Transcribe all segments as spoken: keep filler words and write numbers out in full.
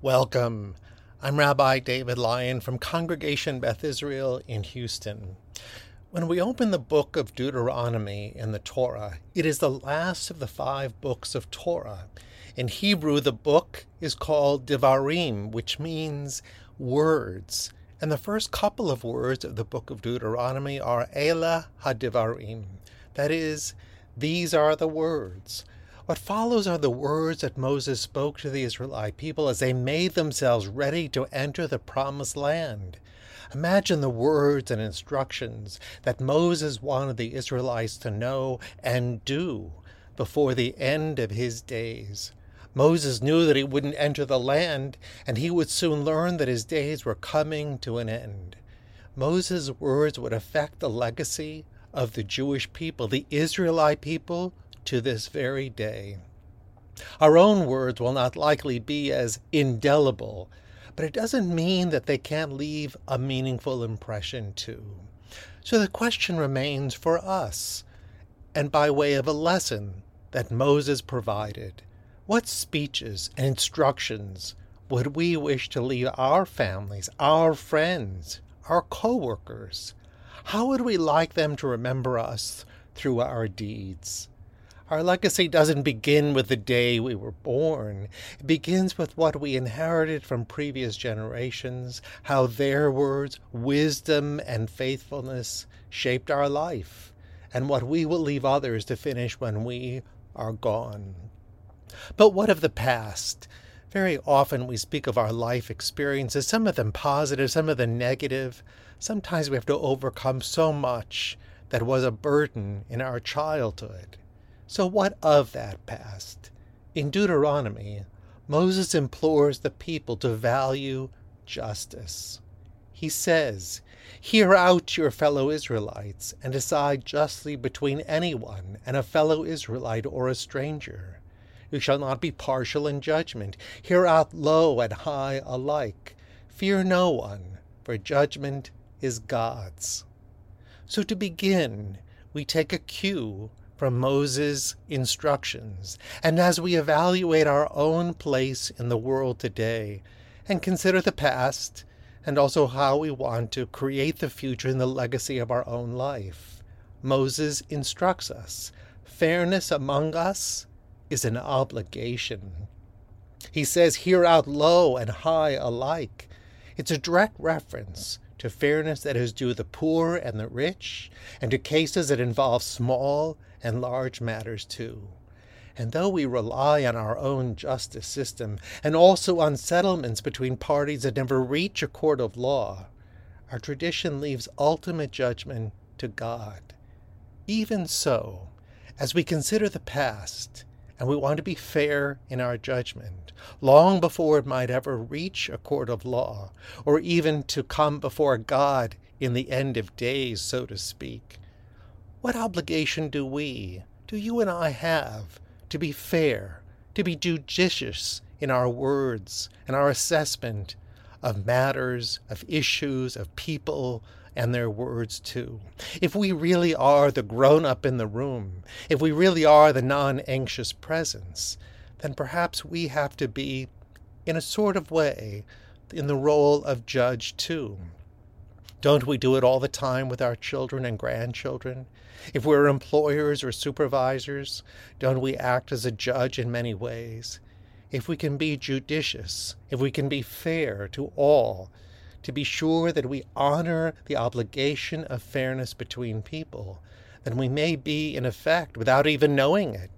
Welcome. I'm Rabbi David Lyon from Congregation Beth Israel in Houston. When we open the book of Deuteronomy in the Torah, it is the last of the five books of Torah. In Hebrew, the book is called Devarim, which means words. And the first couple of words of the book of Deuteronomy are Ela HaDevarim. That is, these are the words. What follows are the words that Moses spoke to the Israelite people as they made themselves ready to enter the Promised Land. Imagine the words and instructions that Moses wanted the Israelites to know and do before the end of his days. Moses knew that he wouldn't enter the land, and he would soon learn that his days were coming to an end. Moses' words would affect the legacy of the Jewish people, the Israelite people, to this very day. Our own words will not likely be as indelible, but it doesn't mean that they can't leave a meaningful impression too. So the question remains for us, and by way of a lesson that Moses provided, what speeches and instructions would we wish to leave our families, our friends, our co-workers? How would we like them to remember us through our deeds? Our legacy doesn't begin with the day we were born. It begins with what we inherited from previous generations, how their words, wisdom, and faithfulness shaped our life, and what we will leave others to finish when we are gone. But what of the past? Very often we speak of our life experiences, some of them positive, some of them negative. Sometimes we have to overcome so much that was a burden in our childhood. So what of that past? In Deuteronomy, Moses implores the people to value justice. He says, "Hear out your fellow Israelites, and decide justly between anyone and a fellow Israelite or a stranger. You shall not be partial in judgment. Hear out low and high alike. Fear no one, for judgment is God's." So to begin, we take a cue from Moses' instructions, and as we evaluate our own place in the world today and consider the past and also how we want to create the future and the legacy of our own life, Moses instructs us, fairness among us is an obligation. He says, "Hear out low and high alike." It's a direct reference to fairness that is due the poor and the rich, and to cases that involve small and large matters too. And though we rely on our own justice system and also on settlements between parties that never reach a court of law, our tradition leaves ultimate judgment to God. Even so, as we consider the past and we want to be fair in our judgment, long before it might ever reach a court of law or even to come before God in the end of days, so to speak, what obligation do we, do you and I have to be fair, to be judicious in our words and our assessment of matters, of issues, of people and their words too? If we really are the grown-up in the room, if we really are the non-anxious presence, then perhaps we have to be, in a sort of way, in the role of judge too. Don't we do it all the time with our children and grandchildren? If we're employers or supervisors, don't we act as a judge in many ways? If we can be judicious, if we can be fair to all, to be sure that we honor the obligation of fairness between people, then we may be, in effect, without even knowing it,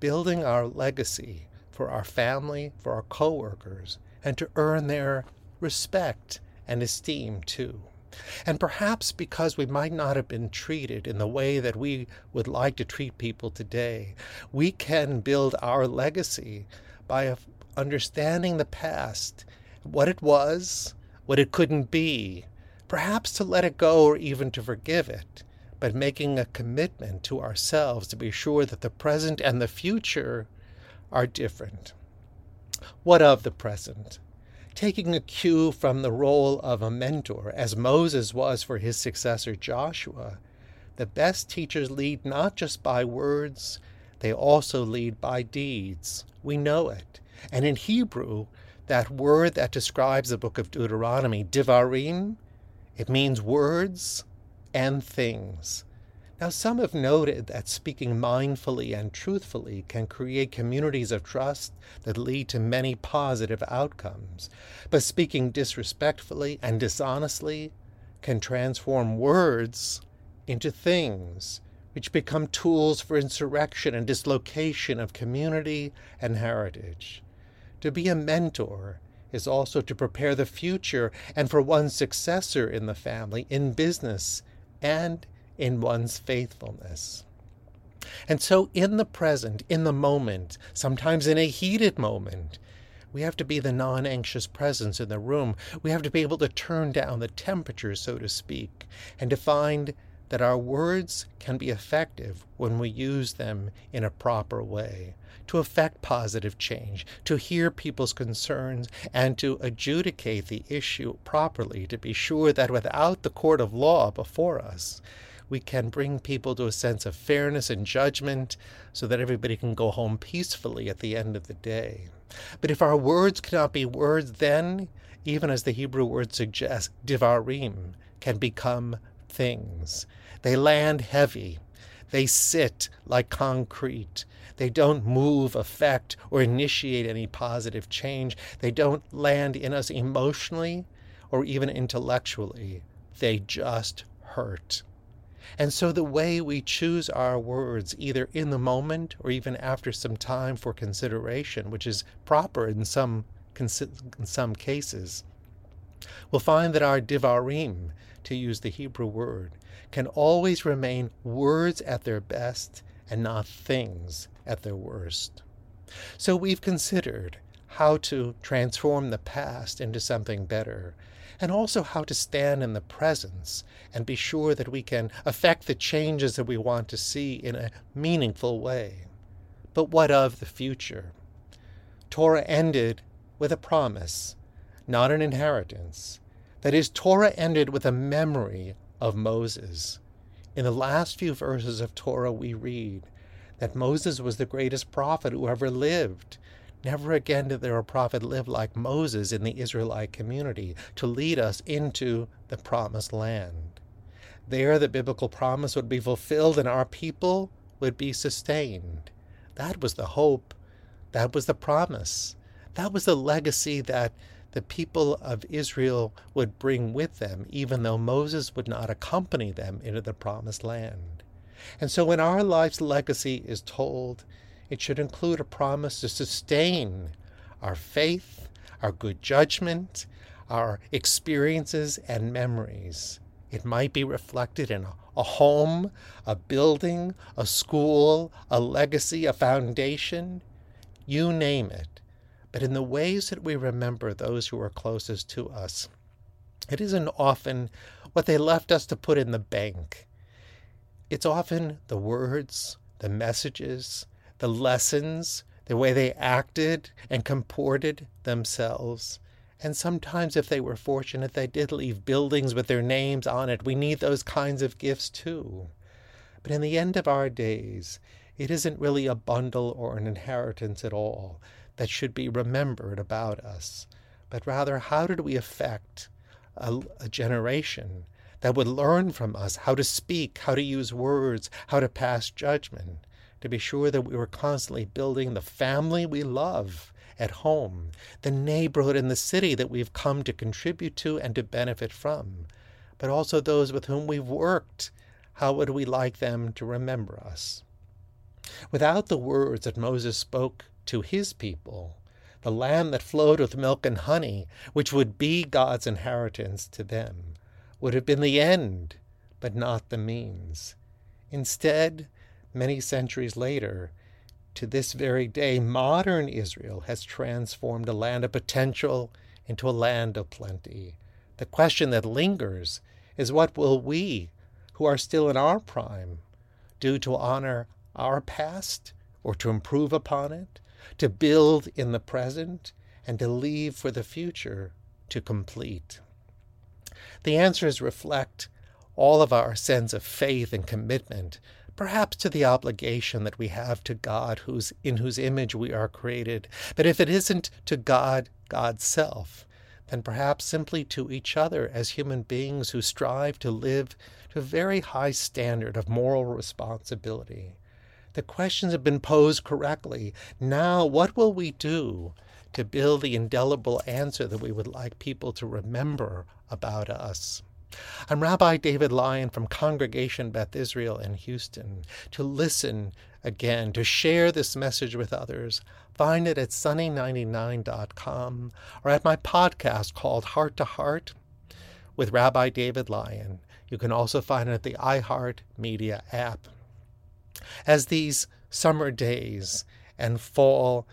building our legacy for our family, for our coworkers, and to earn their respect and esteem too. And perhaps because we might not have been treated in the way that we would like to treat people today, we can build our legacy by a, understanding the past, what it was, what it couldn't be, perhaps to let it go or even to forgive it, but making a commitment to ourselves to be sure that the present and the future are different. What of the present? Taking a cue from the role of a mentor, as Moses was for his successor Joshua, the best teachers lead not just by words, they also lead by deeds. We know it. And in Hebrew, that word that describes the book of Deuteronomy, Devarim, it means words and things. Now, some have noted that speaking mindfully and truthfully can create communities of trust that lead to many positive outcomes. But speaking disrespectfully and dishonestly can transform words into things, which become tools for insurrection and dislocation of community and heritage. To be a mentor is also to prepare the future and for one's successor in the family, in business, and in one's faithfulness. And so in the present, in the moment, sometimes in a heated moment, we have to be the non-anxious presence in the room. We have to be able to turn down the temperature, so to speak, and to find that our words can be effective when we use them in a proper way, to affect positive change, to hear people's concerns, and to adjudicate the issue properly, to be sure that without the court of law before us, we can bring people to a sense of fairness and judgment so that everybody can go home peacefully at the end of the day. But if our words cannot be words, then, even as the Hebrew word suggests, divarim can become things. They land heavy. They sit like concrete. They don't move, affect, or initiate any positive change. They don't land in us emotionally or even intellectually. They just hurt. And so the way we choose our words, either in the moment or even after some time for consideration, which is proper in some, in some cases, we'll find that our divarim, to use the Hebrew word, can always remain words at their best and not things at their worst. So we've considered how to transform the past into something better, and also how to stand in the presence and be sure that we can affect the changes that we want to see in a meaningful way. But what of the future? Torah ended with a promise, not an inheritance. That is, Torah ended with a memory of Moses. In the last few verses of Torah, we read that Moses was the greatest prophet who ever lived. Never again did there a prophet live like Moses in the Israelite community to lead us into the Promised Land. There, the biblical promise would be fulfilled and our people would be sustained. That was the hope. That was the promise. That was the legacy that the people of Israel would bring with them, even though Moses would not accompany them into the Promised Land. And so when our life's legacy is told, it should include a promise to sustain our faith, our good judgment, our experiences and memories. It might be reflected in a home, a building, a school, a legacy, a foundation, you name it. But in the ways that we remember those who are closest to us, it isn't often what they left us to put in the bank. It's often the words, the messages, the lessons, the way they acted and comported themselves. And sometimes if they were fortunate, they did leave buildings with their names on it. We need those kinds of gifts too. But in the end of our days, it isn't really a bundle or an inheritance at all that should be remembered about us, but rather how did we affect a, a generation that would learn from us how to speak, how to use words, how to pass judgment, to be sure that we were constantly building the family we love at home, the neighborhood and the city that we've come to contribute to and to benefit from, but also those with whom we've worked. How would we like them to remember us? Without the words that Moses spoke to his people, the land that flowed with milk and honey, which would be God's inheritance to them, would have been the end, but not the means. Instead, many centuries later, to this very day, modern Israel has transformed a land of potential into a land of plenty. The question that lingers is, what will we, who are still in our prime, do to honor our past, or to improve upon it, to build in the present, and to leave for the future to complete? The answers reflect all of our sense of faith and commitment, perhaps to the obligation that we have to God, whose, in whose image we are created. But if it isn't to God, God's self, then perhaps simply to each other as human beings who strive to live to a very high standard of moral responsibility. The questions have been posed correctly. Now, what will we do to build the indelible answer that we would like people to remember about us? I'm Rabbi David Lyon from Congregation Beth Israel in Houston. To listen again, to share this message with others, find it at sunny ninety-nine dot com or at my podcast called Heart to Heart with Rabbi David Lyon. You can also find it at the iHeart Media app. As these summer days and fall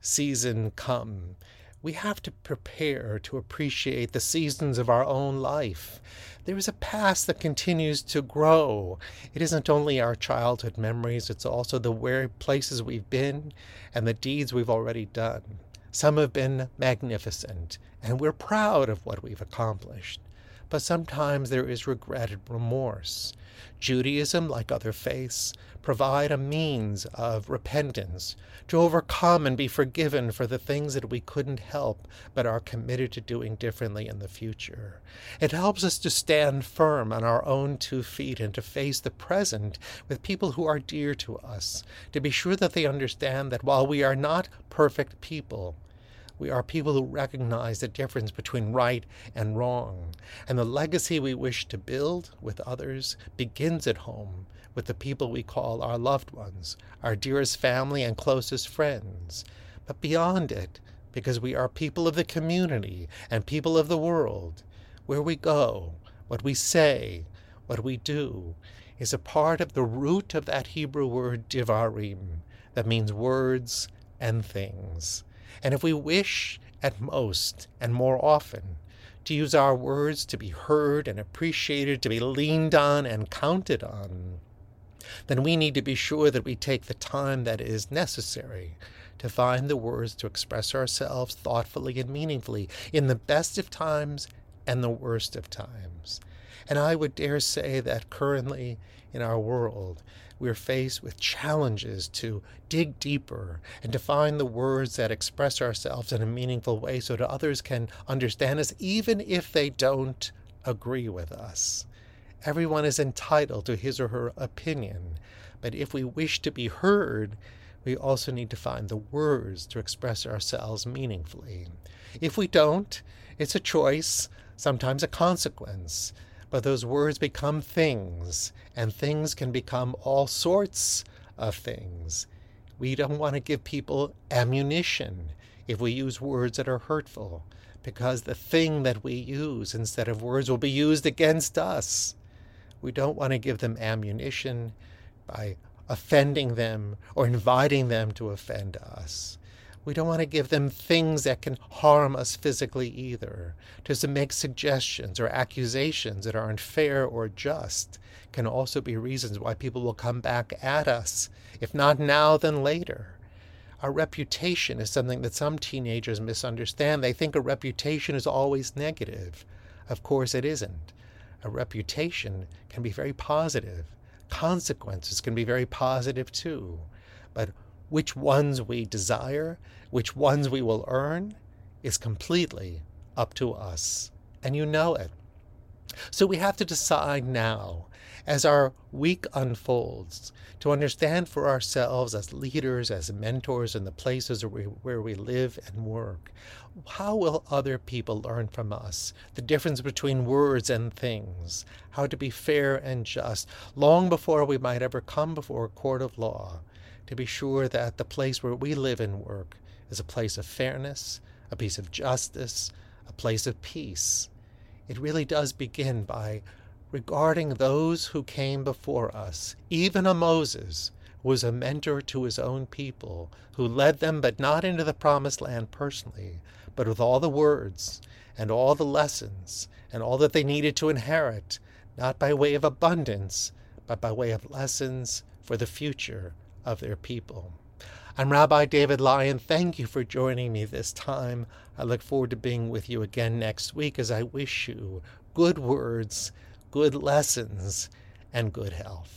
season come, we have to prepare to appreciate the seasons of our own life. There is a past that continues to grow. It isn't only our childhood memories, it's also the where places we've been and the deeds we've already done. Some have been magnificent, and we're proud of what we've accomplished. But sometimes there is regret and remorse. Judaism, like other faiths, provide a means of repentance, to overcome and be forgiven for the things that we couldn't help but are committed to doing differently in the future. It helps us to stand firm on our own two feet and to face the present with people who are dear to us, to be sure that they understand that while we are not perfect people, we are people who recognize the difference between right and wrong. And the legacy we wish to build with others begins at home, with the people we call our loved ones, our dearest family and closest friends. But beyond it, because we are people of the community and people of the world, where we go, what we say, what we do, is a part of the root of that Hebrew word devarim, that means words and things. And if we wish, at most and more often, to use our words to be heard and appreciated, to be leaned on and counted on, then we need to be sure that we take the time that is necessary to find the words to express ourselves thoughtfully and meaningfully in the best of times and the worst of times. And I would dare say that currently in our world, we're faced with challenges to dig deeper and to find the words that express ourselves in a meaningful way so that others can understand us, even if they don't agree with us. Everyone is entitled to his or her opinion, but if we wish to be heard, we also need to find the words to express ourselves meaningfully. If we don't, it's a choice, sometimes a consequence. But those words become things, and things can become all sorts of things. We don't want to give people ammunition if we use words that are hurtful, because the thing that we use instead of words will be used against us. We don't want to give them ammunition by offending them or inviting them to offend us. We don't want to give them things that can harm us physically either. Just to make suggestions or accusations that aren't fair or just can also be reasons why people will come back at us, if not now, then later. Our reputation is something that some teenagers misunderstand. They think a reputation is always negative. Of course, it isn't. A reputation can be very positive. Consequences can be very positive too. But which ones we desire, which ones we will earn, is completely up to us. And you know it. So we have to decide now, as our week unfolds, to understand for ourselves as leaders, as mentors in the places where we live and work, how will other people learn from us? The difference between words and things, how to be fair and just, long before we might ever come before a court of law, to be sure that the place where we live and work is a place of fairness, a place of justice, a place of peace. It really does begin by regarding those who came before us, even a Moses, was a mentor to his own people, who led them but not into the Promised Land personally, but with all the words and all the lessons and all that they needed to inherit, not by way of abundance, but by way of lessons for the future of their people. I'm Rabbi David Lyon. Thank you for joining me this time. I look forward to being with you again next week as I wish you good words, good lessons, and good health.